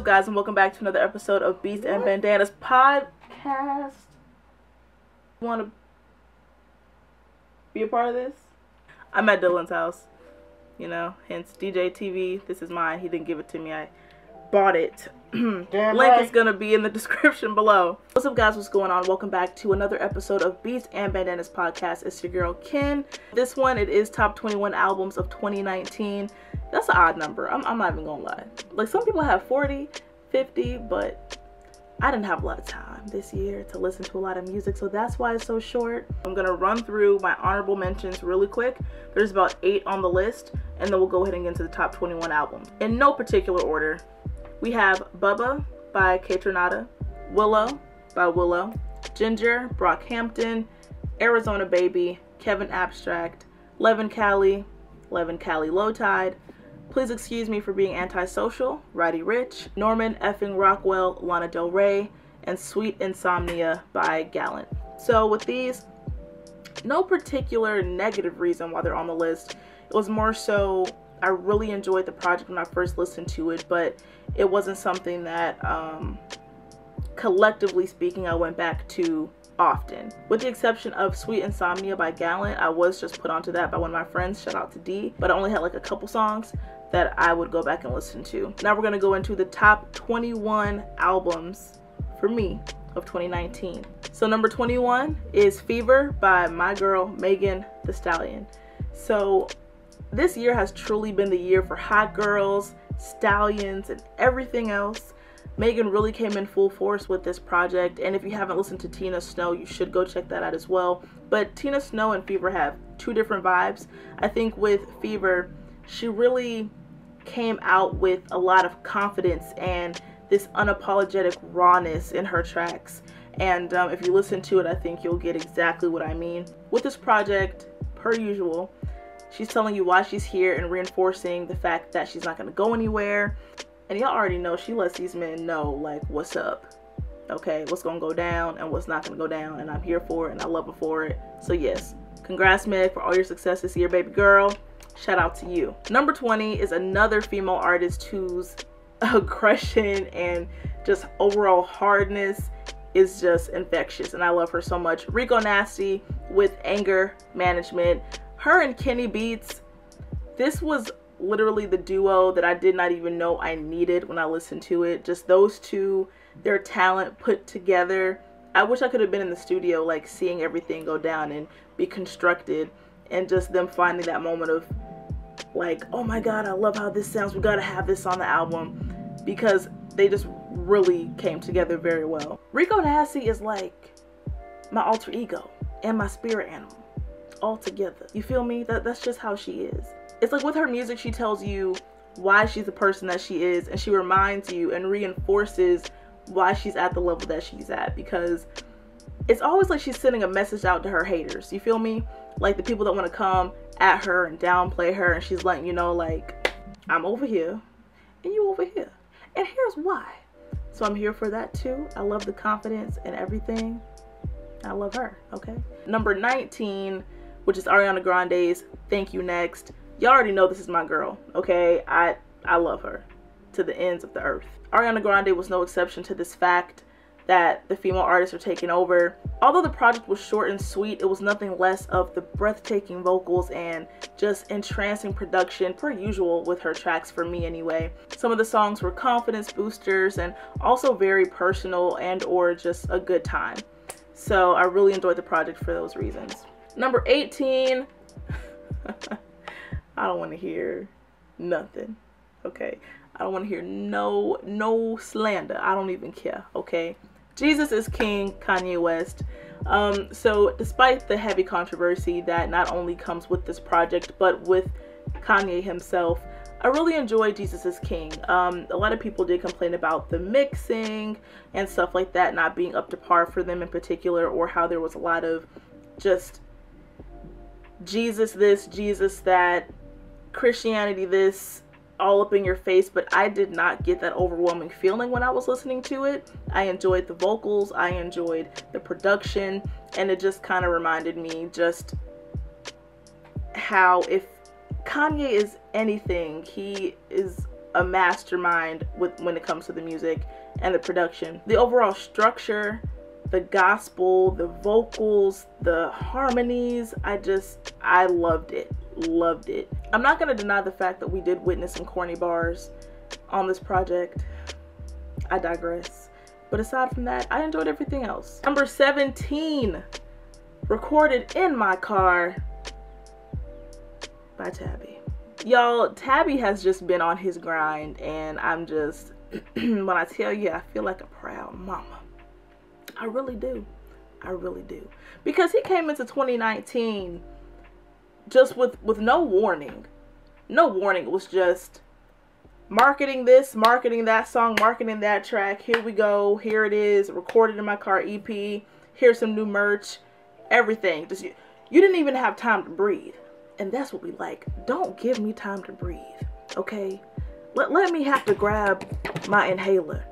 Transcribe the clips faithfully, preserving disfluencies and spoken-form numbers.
up, guys, and welcome back to another episode of Beats and Bandanas podcast. You want to be a part of this? I'm at Dylan's house, you know, hence D J T V. This is mine. He didn't give it to me. I bought it. Link right. is gonna be in the description below. What's up, guys? What's going on? Welcome back to another episode of Beats and Bandanas podcast. It's your girl Ken. This one, it is top twenty-one albums of twenty nineteen. That's an odd number. I'm, I'm not even gonna lie. Like, some people have forty, fifty, but I didn't have a lot of time this year to listen to a lot of music, so that's why it's so short. I'm gonna run through my honorable mentions really quick. There's about eight on the list, and then we'll go ahead and get into the top twenty-one albums in no particular order. We have Bubba by Kaytranada, Willow by Willow, Ginger, Brockhampton, Arizona Baby, Kevin Abstract, Levin Cali, Levin Cali Low Tide, Please Excuse Me for Being Antisocial, Roddy Ricch, Norman Effing Rockwell, Lana Del Rey, and Sweet Insomnia by Gallant. So with these, no particular negative reason why they're on the list. It was more so I really enjoyed the project when I first listened to it, but it wasn't something that, um, collectively speaking, I went back to often. With the exception of Sweet Insomnia by Gallant, I was just put onto that by one of my friends, shout out to D, but I only had like a couple songs that I would go back and listen to. Now we're gonna go into the top twenty-one albums for me of twenty nineteen. So number twenty-one is Fever by my girl, Megan Thee Stallion. So this year has truly been the year for hot girls, stallions, and everything else. Megan really came in full force with this project, and if you haven't listened to Tina Snow, you should go check that out as well. But Tina Snow and Fever have two different vibes. I think with Fever, she really came out with a lot of confidence and this unapologetic rawness in her tracks. And um, if you listen to it, I think you'll get exactly what I mean. With this project, per usual, she's telling you why she's here and reinforcing the fact that she's not going to go anywhere. And y'all already know she lets these men know, like, what's up, okay, what's going to go down and what's not going to go down. And I'm here for it and I love her for it. So yes, congrats, Meg, for all your success this year, baby girl. Shout out to you. Number twenty is another female artist whose aggression and just overall hardness is just infectious. And I love her so much. Rico Nasty with Anger Management. Her and Kenny Beats, this was literally the duo that I did not even know I needed when I listened to it. Just those two, their talent put together. I wish I could have been in the studio, like, seeing everything go down and be constructed, and just them finding that moment of, like, oh my god, I love how this sounds, we gotta have this on the album, because they just really came together very well. Rico Nasty is like my alter ego and my spirit animal all together, you feel me? That, that's just how she is. It's like with her music, she tells you why she's the person that she is, and she reminds you and reinforces why she's at the level that she's at, because it's always like she's sending a message out to her haters, you feel me? Like the people that want to come at her and downplay her, and she's letting you know, like, I'm over here and you over here, and here's why. So I'm here for that too. I love the confidence and everything. I love her. Okay, number nineteen, which is Ariana Grande's Thank You Next. Y'all already know this is my girl, okay? I, I love her to the ends of the earth. Ariana Grande was no exception to this fact that the female artists are taking over. Although the project was short and sweet, it was nothing less of the breathtaking vocals and just entrancing production, per usual with her tracks, for me anyway. Some of the songs were confidence boosters and also very personal and or just a good time. So I really enjoyed the project for those reasons. Number eighteen, I don't want to hear nothing, okay? I don't want to hear no, no slander. I don't even care, okay? Jesus Is King, Kanye West. Um, so despite the heavy controversy that not only comes with this project, but with Kanye himself, I really enjoyed Jesus Is King. Um, a lot of people did complain about the mixing and stuff like that not being up to par for them in particular, or how there was a lot of just Jesus this, Jesus that, Christianity this, all up in your face. But I did not get that overwhelming feeling when I was listening to it. I enjoyed the vocals, I enjoyed the production, and it just kind of reminded me just how if Kanye is anything, he is a mastermind with when it comes to the music and the production. The overall structure, the gospel, the vocals, the harmonies, I just, I loved it, loved it. I'm not gonna deny the fact that we did witness some corny bars on this project. I digress. But aside from that, I enjoyed everything else. Number seventeen, Recorded in My Car by Tabby. Y'all, Tabby has just been on his grind, and I'm just, when I tell you, I feel like a proud mama. I really do. I really do. Because he came into twenty nineteen just with, with no warning. No warning. It was just marketing this, marketing that song, marketing that track. Here we go. Here it is. Recorded in My Car E P. Here's some new merch. Everything. Just, you, you didn't even have time to breathe. And that's what we like. Don't give me time to breathe. Okay? Let, let me have to grab my inhaler.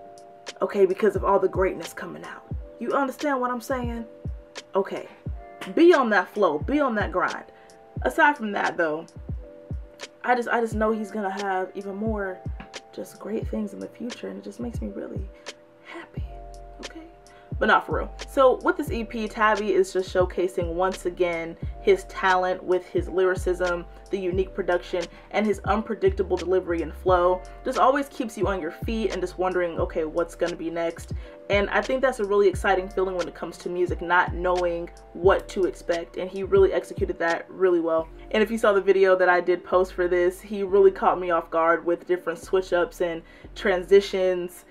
Okay? Because of all the greatness coming out. You understand what I'm saying? Okay. Be on that flow. Be on that grind. Aside from that, though, I just I just know he's gonna have even more just great things in the future, and it just makes me really happy. Okay? But not for real. So with this E P, Tabby is just showcasing once again his talent with his lyricism, the unique production, and his unpredictable delivery and flow. Just always keeps you on your feet and just wondering, okay, what's gonna be next? And I think that's a really exciting feeling when it comes to music, not knowing what to expect. And he really executed that really well. And if you saw the video that I did post for this, he really caught me off guard with different switch-ups and transitions.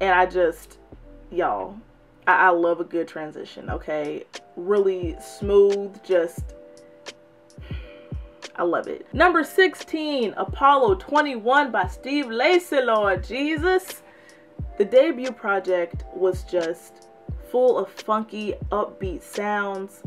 And I just, y'all, I, I love a good transition, okay? Really smooth, just, I love it. Number sixteen, Apollo twenty-one by Steve Lacy, Lord Jesus. The debut project was just full of funky, upbeat sounds,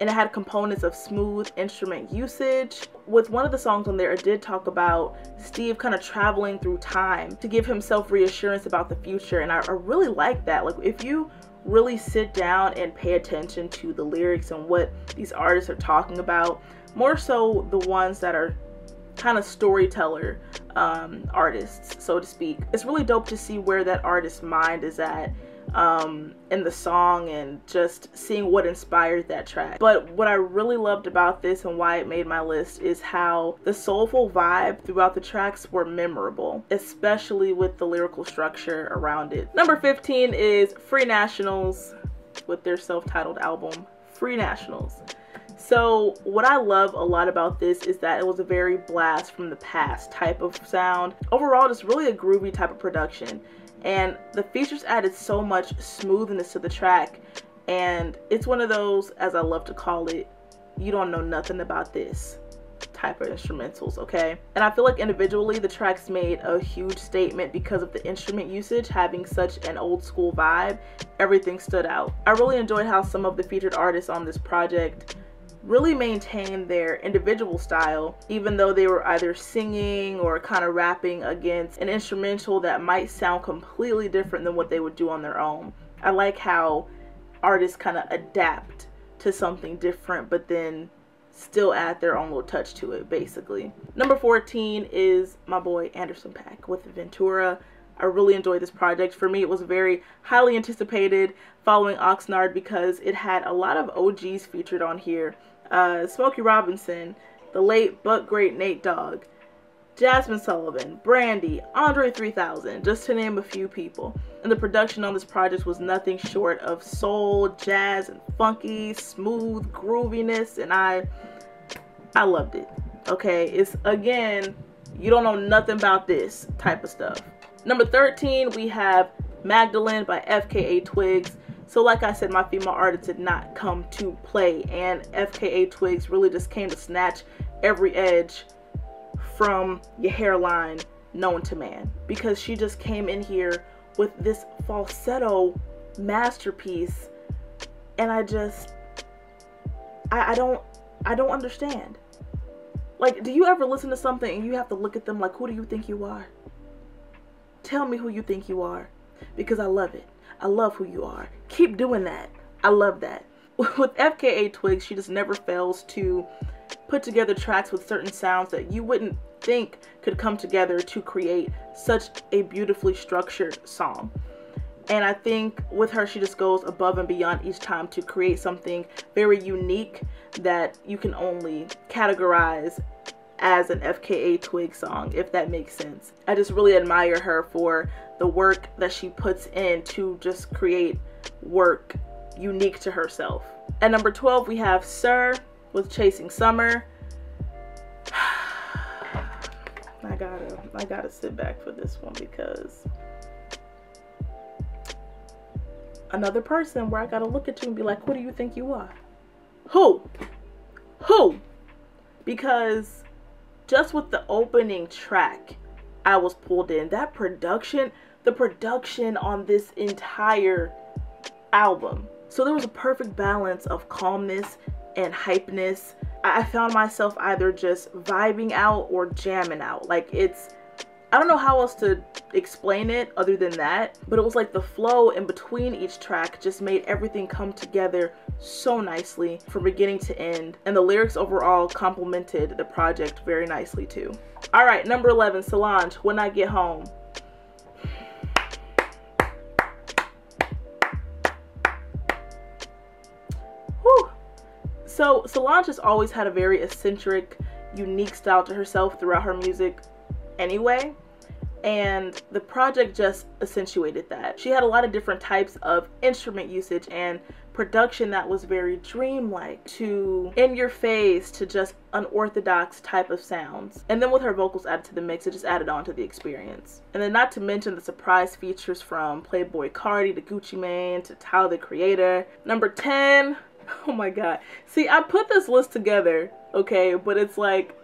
and it had components of smooth instrument usage. With one of the songs on there, it did talk about Steve kind of traveling through time to give himself reassurance about the future, and I, I really like that. Like, if you really sit down and pay attention to the lyrics and what these artists are talking about, more so the ones that are kind of storyteller um, artists, so to speak, it's really dope to see where that artist's mind is at um, in the song and just seeing what inspired that track. But what I really loved about this and why it made my list is how the soulful vibe throughout the tracks were memorable, especially with the lyrical structure around it. Number fifteen is Free Nationals with their self-titled album, Free Nationals. So what I love a lot about this is that it was a very blast from the past type of sound. Overall, just really a groovy type of production. And the features added so much smoothness to the track. And it's one of those, as I love to call it, you don't know nothing about this type of instrumentals, okay? And I feel like individually the tracks made a huge statement because of the instrument usage having such an old school vibe. Everything stood out. I really enjoyed how some of the featured artists on this project really maintained their individual style, even though they were either singing or kind of rapping against an instrumental that might sound completely different than what they would do on their own. I like how artists kind of adapt to something different, but then still add their own little touch to it, basically. Number fourteen is my boy Anderson Paak with Ventura. I really enjoyed this project. For me, it was very highly anticipated following Oxnard because it had a lot of O Gs featured on here. Uh, Smokey Robinson, the late but great Nate Dogg, Jasmine Sullivan, Brandy, Andre three thousand, just to name a few people. And the production on this project was nothing short of soul, jazz, and funky, smooth grooviness, and I, I loved it. Okay, it's again, you don't know nothing about this type of stuff. Number thirteen, we have Magdalene by F K A Twigs. So like I said, my female artists did not come to play, and F K A Twigs really just came to snatch every edge from your hairline known to man, because she just came in here with this falsetto masterpiece, and I just, I, I don't, I don't understand. Like, do you ever listen to something and you have to look at them like, who do you think you are? Tell me who you think you are, because I love it. I love who you are. Keep doing that. I love that. with F K A Twigs, she just never fails to put together tracks with certain sounds that you wouldn't think could come together to create such a beautifully structured song. And I think with her, she just goes above and beyond each time to create something very unique that you can only categorize as an F K A Twigs song, if that makes sense. I just really admire her for the work that she puts in to just create work unique to herself. At number twelve, we have Sir with Chasing Summer. I gotta, I gotta sit back for this one because another person where I gotta look at you and be like, who do you think you are? Who? Who? Because just with the opening track, I was pulled in. That production, the production on this entire album. So there was a perfect balance of calmness and hypeness. I found myself either just vibing out or jamming out. Like, it's, I don't know how else to explain it other than that, but it was like the flow in between each track just made everything come together so nicely from beginning to end, and the lyrics overall complemented the project very nicely too. All right, number eleven, Solange, When I Get Home. Whew. So Solange has always had a very eccentric, unique style to herself throughout her music anyway. And the project just accentuated that. She had a lot of different types of instrument usage and production that was very dreamlike, to in your face, to just unorthodox type of sounds. And then with her vocals added to the mix, it just added on to the experience. And then not to mention the surprise features from Playboi Carti to Gucci Mane to Tyler the Creator. Number ten, oh my God. See, I put this list together, okay, but it's like,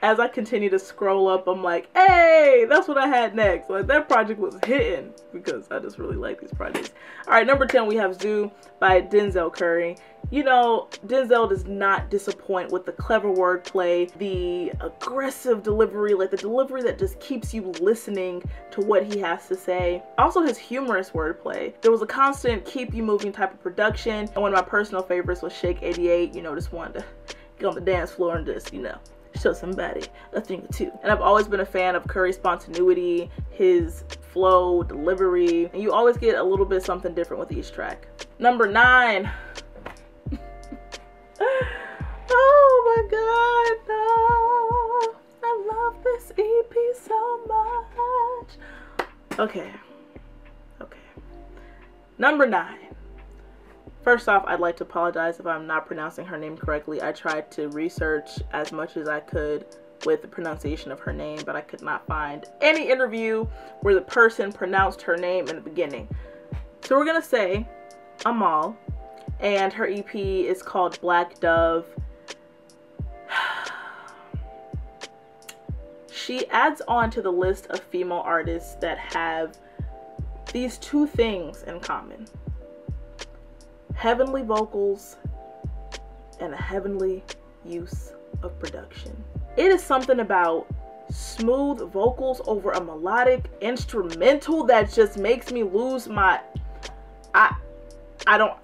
as I continue to scroll up, I'm like, hey, that's what I had next. Like, that project was hitting because I just really like these projects. All right, number ten, we have Zoo by Denzel Curry. You know, Denzel does not disappoint with the clever wordplay, the aggressive delivery, like the delivery that just keeps you listening to what he has to say. Also his humorous wordplay. There was a constant keep you moving type of production. And one of my personal favorites was Shake eighty-eight. You know, just wanted to get on the dance floor and just, you know, show somebody a thing or two. And I've always been a fan of Curry's spontaneity, his flow, delivery, and you always get a little bit something different with each track. Number nine. Oh my God, no. I love this E P so much. Okay, okay. Number nine. First off, I'd like to apologize if I'm not pronouncing her name correctly. I tried to research as much as I could with the pronunciation of her name, but I could not find any interview where the person pronounced her name in the beginning. So we're gonna say Amal, and her E P is called Black Dove. She adds on to the list of female artists that have these two things in common. Heavenly vocals and a heavenly use of production. It is something about smooth vocals over a melodic instrumental that just makes me lose my, I, I don't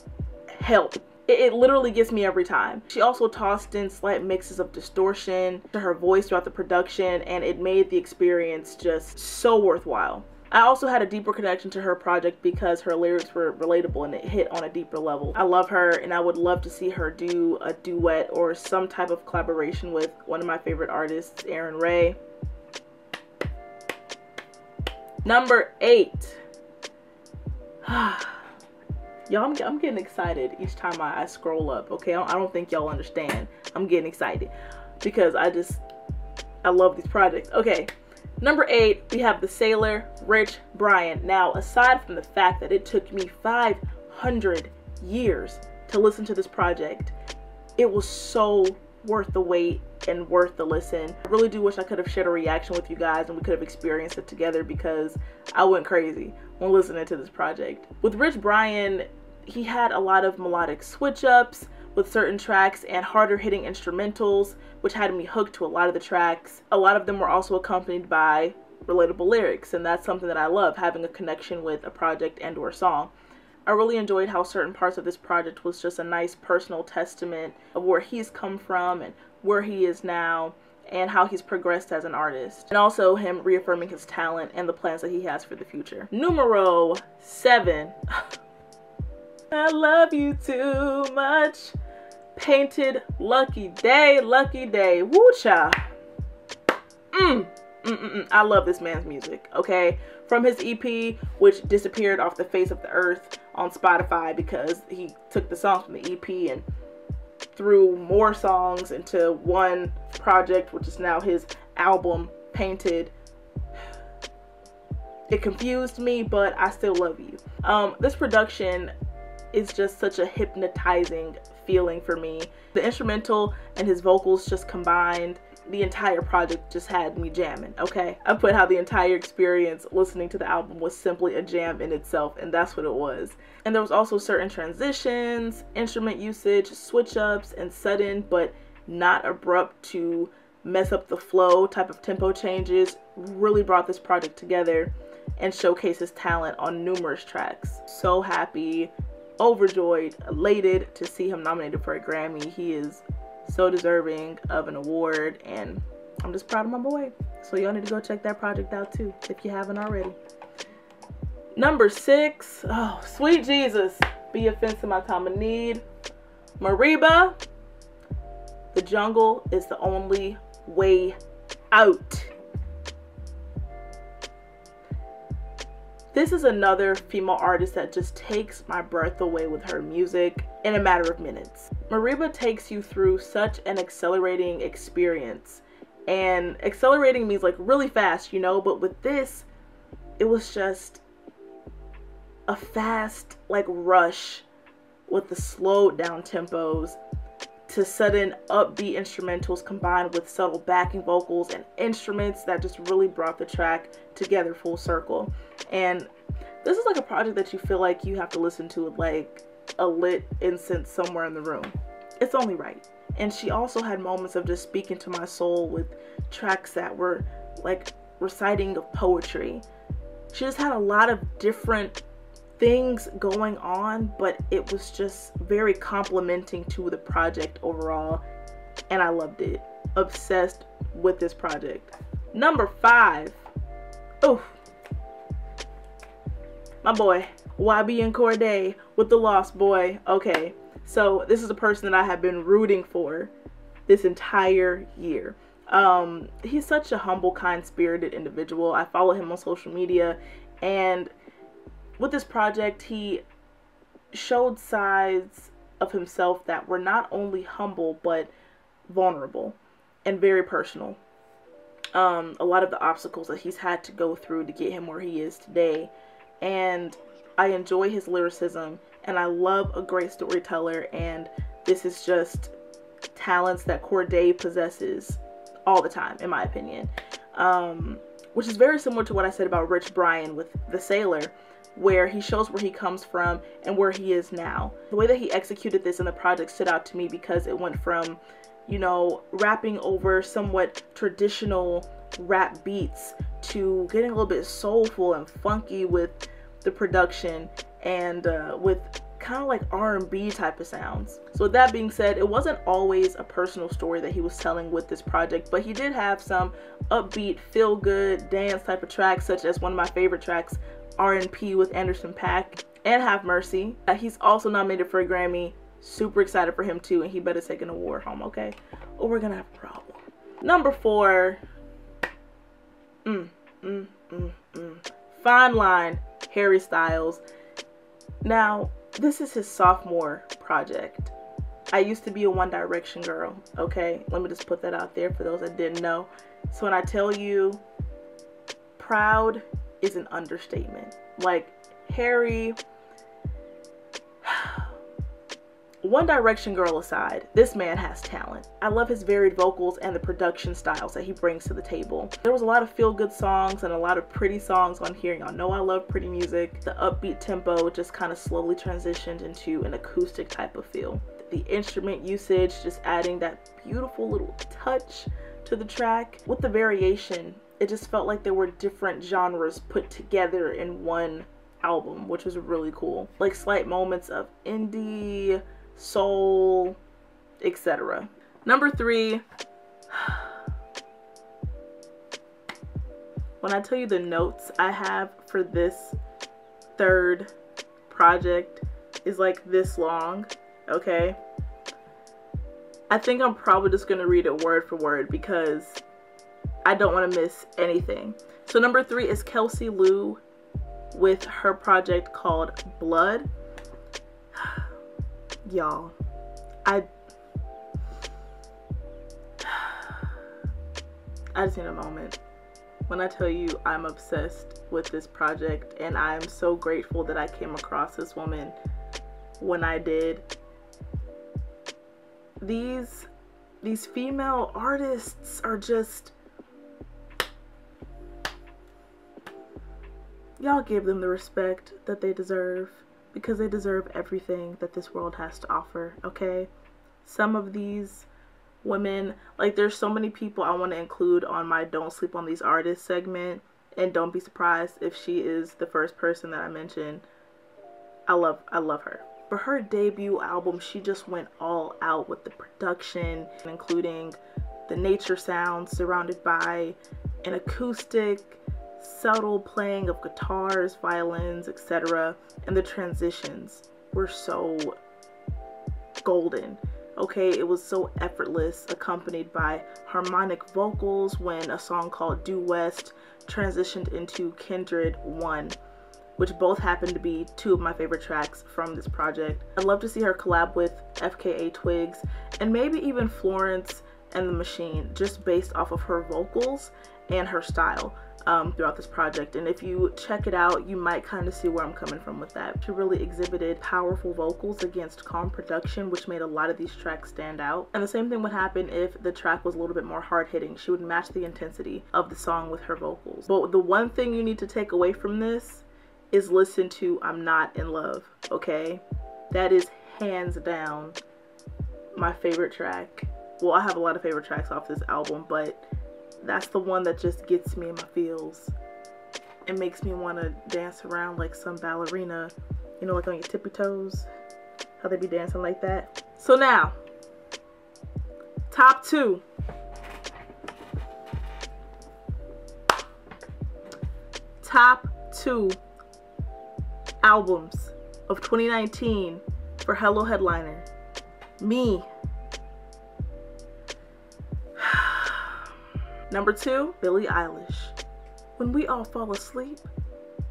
help. It, it literally gets me every time. She also tossed in slight mixes of distortion to her voice throughout the production, and it made the experience just so worthwhile. I also had a deeper connection to her project because her lyrics were relatable and it hit on a deeper level. I love her, and I would love to see her do a duet or some type of collaboration with one of my favorite artists, Erin Rae. Number eight. Y'all, I'm, I'm getting excited each time I, I scroll up, okay? I don't, I don't think y'all understand. I'm getting excited because I just, I love these projects. Okay. Number eight, we have The Sailor, Rich Brian. Now, aside from the fact that it took me five hundred years to listen to this project, it was so worth the wait and worth the listen. I really do wish I could have shared a reaction with you guys and we could have experienced it together, because I went crazy when listening to this project. With Rich Brian, he had a lot of melodic switch-ups with certain tracks and harder hitting instrumentals, which had me hooked to a lot of the tracks. A lot of them were also accompanied by relatable lyrics, and that's something that I love, having a connection with a project and or song. I really enjoyed how certain parts of this project was just a nice personal testament of where he's come from and where he is now and how he's progressed as an artist, and also him reaffirming his talent and the plans that he has for the future. Numero seven. I love you too much. Painted Lucky Day, Lucky Day. Woo-cha. Mm. Mm-mm-mm. I love this man's music, okay? From his E P, which disappeared off the face of the earth on Spotify because he took the songs from the E P and threw more songs into one project, which is now his album, Painted. It confused me, but I still love you. Um, this production is just such a hypnotizing feeling for me. The instrumental and his vocals just combined. The entire project just had me jamming, okay? I put how the entire experience listening to the album was simply a jam in itself, and that's what it was. And there was also certain transitions, instrument usage, switch-ups, and sudden but not abrupt to mess up the flow type of tempo changes really brought this project together and showcased his talent on numerous tracks. So happy, overjoyed, elated to see him nominated for a Grammy. He is so deserving of an award, and I'm just proud of my boy. So y'all need to go check that project out too if you haven't already. Number six. Oh, sweet Jesus, be a fence in my time of need. Mariba, The Jungle Is the Only Way Out. This is another female artist that just takes my breath away with her music in a matter of minutes. Mariba takes you through such an accelerating experience. And accelerating means like really fast, you know, but with this, it was just a fast like rush with the slowed down tempos to sudden upbeat instrumentals combined with subtle backing vocals and instruments that just really brought the track together full circle. And this is like a project that you feel like you have to listen to with like a lit incense somewhere in the room. It's only right. And she also had moments of just speaking to my soul with tracks that were like reciting of poetry. She just had a lot of different things going on, but it was just very complimenting to the project overall, and I loved it. Obsessed with this project. Number five. Oh, my boy Y B and Cordae with The Lost Boy. Okay, so this is a person that I have been rooting for this entire year. Um he's such a humble, kind-spirited individual. I follow him on social media, and with this project he showed sides of himself that were not only humble but vulnerable and very personal. Um a lot of the obstacles that he's had to go through to get him where he is today. And I enjoy his lyricism, and I love a great storyteller, and this is just talents that Cordae possesses all the time, in my opinion. Um, which is very similar to what I said about Rich Brian with The Sailor, where he shows where he comes from and where he is now. The way that he executed this in the project stood out to me because it went from, you know, rapping over somewhat traditional rap beats to getting a little bit soulful and funky with the production and uh, with kind of like R and B type of sounds. So with that being said, it wasn't always a personal story that he was telling with this project, but he did have some upbeat, feel good, dance type of tracks, such as one of my favorite tracks, R and P with Anderson Paak and Have Mercy. Uh, he's also nominated for a Grammy. Super excited for him too, and he better take an award home, okay? Or we're gonna have a problem. Number four, mm, mm, mm, mm. Fine Line, Harry Styles. Now, this is his sophomore project. I used to be a One Direction girl, okay? Let me just put that out there for those that didn't know. So when I tell you, proud is an understatement. Like, Harry, One Direction girl aside, this man has talent. I love his varied vocals and the production styles that he brings to the table. There was a lot of feel-good songs and a lot of pretty songs on here. Y'all know I love pretty music. The upbeat tempo just kind of slowly transitioned into an acoustic type of feel. The instrument usage just adding that beautiful little touch to the track. With the variation, it just felt like there were different genres put together in one album, which was really cool. Like slight moments of indie, soul, et cetera. Number three, when I tell you the notes I have for this third project is like this long, okay? I think I'm probably just gonna read it word for word because I don't want to miss anything. So number three is Kelsey Lu with her project called Blood. Y'all, I I just need a moment. When I tell you I'm obsessed with this project, and I'm so grateful that I came across this woman when I did. These these female artists are just, y'all give them the respect that they deserve, because they deserve everything that this world has to offer, okay? Some of these women, like there's so many people I want to include on my Don't Sleep on These Artists segment, and don't be surprised if she is the first person that I mention. I love, I love her. For her debut album, she just went all out with the production, including the nature sounds surrounded by an acoustic, subtle playing of guitars, violins, et cetera, and the transitions were so golden, okay? It was so effortless, accompanied by harmonic vocals when a song called Due West transitioned into Kindred One, which both happen to be two of my favorite tracks from this project. I'd love to see her collab with F K A Twigs and maybe even Florence and the Machine, just based off of her vocals and her style Um, throughout this project. And if you check it out, you might kind of see where I'm coming from with that. She really exhibited powerful vocals against calm production, which made a lot of these tracks stand out. And the same thing would happen if the track was a little bit more hard-hitting. She would match the intensity of the song with her vocals. But the one thing you need to take away from this is listen to I'm Not in Love, okay? That is hands down my favorite track. Well, I have a lot of favorite tracks off this album, but that's the one that just gets me in my feels. It makes me want to dance around like some ballerina, you know, like on your tippy toes, how they be dancing like that. So now, top two. Top two albums of twenty nineteen for Hello Headliner. Me. Number two, Billie Eilish. When we all fall asleep,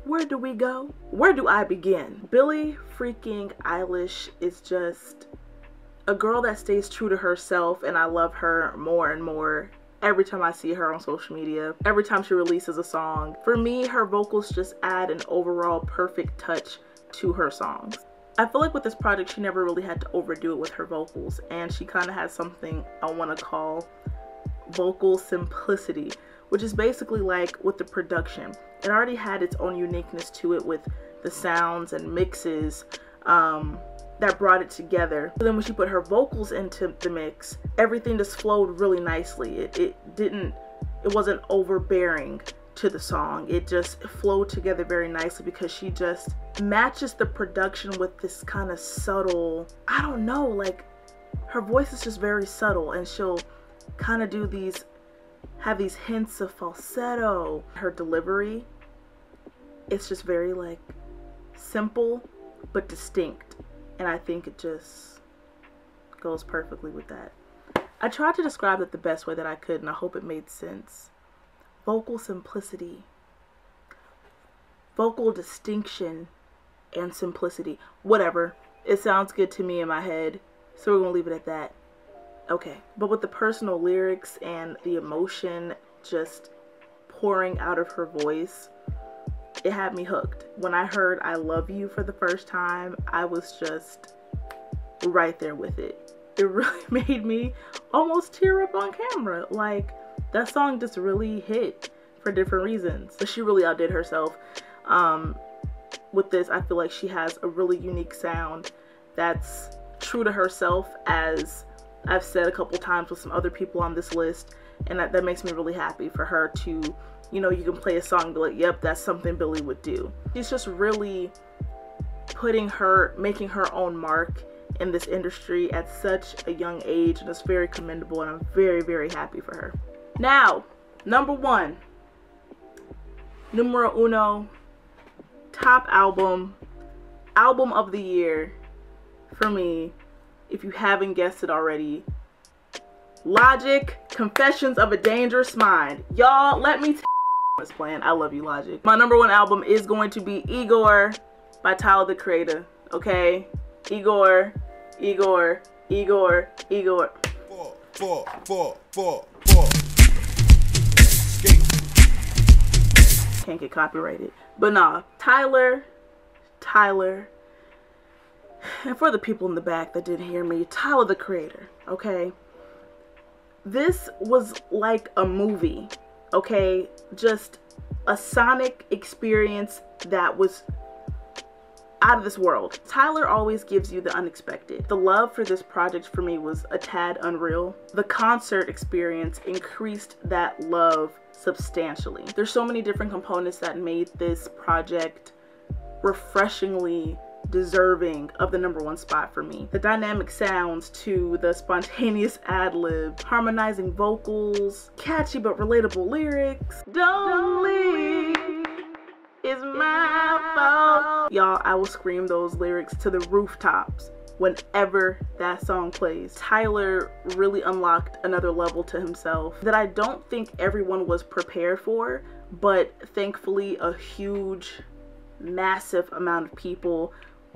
where do we go? Where do I begin? Billie freaking Eilish is just a girl that stays true to herself, and I love her more and more every time I see her on social media, every time she releases a song. For me, her vocals just add an overall perfect touch to her songs. I feel like with this project, she never really had to overdo it with her vocals, and she kind of has something I want to call vocal simplicity, which is basically like with the production, it already had its own uniqueness to it with the sounds and mixes um, that brought it together. But then when she put her vocals into the mix, everything just flowed really nicely. It, it didn't, it wasn't overbearing to the song. It just flowed together very nicely because she just matches the production with this kind of subtle, I don't know, like her voice is just very subtle, and she'll kind of do these, have these hints of falsetto. Her delivery, it's just very like simple but distinct, and I think it just goes perfectly with that. I tried to describe it the best way that I could, and I hope it made sense. Vocal simplicity, vocal distinction, and simplicity. Whatever, it sounds good to me in my head, so we're gonna leave it at that. Okay, but with the personal lyrics and the emotion just pouring out of her voice, it had me hooked. When I heard I Love You for the first time, I was just right there with it. It really made me almost tear up on camera. Like, that song just really hit for different reasons. But she really outdid herself. Um, with this, I feel like she has a really unique sound that's true to herself as I've said a couple times with some other people on this list, and that, that makes me really happy for her to, you know, you can play a song and be like, yep, that's something Billie would do. She's just really putting her, making her own mark in this industry at such a young age, and it's very commendable, and I'm very, very happy for her. Now, number one, numero uno, top album, album of the year for me, if you haven't guessed it already, Logic, Confessions of a Dangerous Mind. Y'all, let me tell you, playing. I love you, Logic. My number one album is going to be Igor by Tyler the Creator, okay? Igor, Igor, Igor, Igor. Four, four, four, four, four. Can't get copyrighted. But nah, Tyler, Tyler, and for the people in the back that didn't hear me, Tyler the Creator, okay? This was like a movie, okay? Just a sonic experience that was out of this world. Tyler always gives you the unexpected. The love for this project for me was a tad unreal. The concert experience increased that love substantially. There's so many different components that made this project refreshingly deserving of the number one spot for me. The dynamic sounds to the spontaneous ad-lib, harmonizing vocals, catchy but relatable lyrics. Don't leave. It's my fault. Y'all, I will scream those lyrics to the rooftops whenever that song plays. Tyler really unlocked another level to himself that I don't think everyone was prepared for, but thankfully a huge, massive amount of people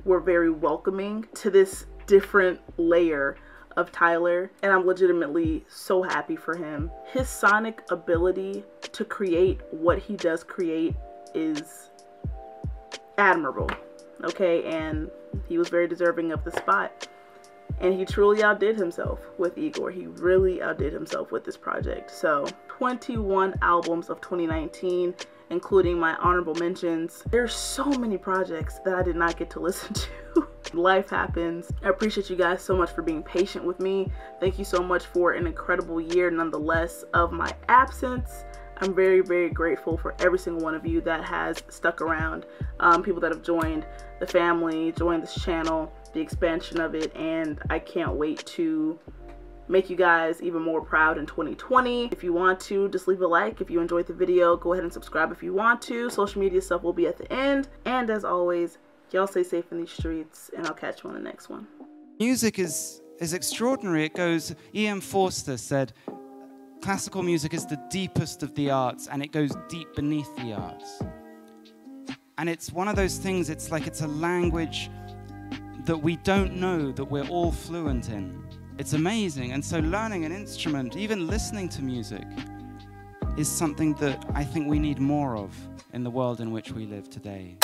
were very welcoming to this different layer of Tyler, and I'm legitimately so happy for him. His sonic ability to create what he does create is admirable, okay, and he was very deserving of the spot, and he truly outdid himself with Igor. He really outdid himself with this project. So twenty-one albums of twenty nineteen, including my honorable mentions. There's so many projects that I did not get to listen to. Life happens. I appreciate you guys so much for being patient with me. Thank you so much for an incredible year nonetheless of my absence. I'm very, very grateful for every single one of you that has stuck around, um, people that have joined the family, joined this channel, the expansion of it, and I can't wait to make you guys even more proud in twenty twenty. If you want to, just leave a like. If you enjoyed the video, go ahead and subscribe if you want to. Social media stuff will be at the end. And as always, y'all stay safe in these streets, and I'll catch you on the next one. Music is, is extraordinary. It goes, E M Forster said, classical music is the deepest of the arts, and it goes deep beneath the arts. And it's one of those things, it's like it's a language that we don't know that we're all fluent in. It's amazing. And so learning an instrument, even listening to music, is something that I think we need more of in the world in which we live today.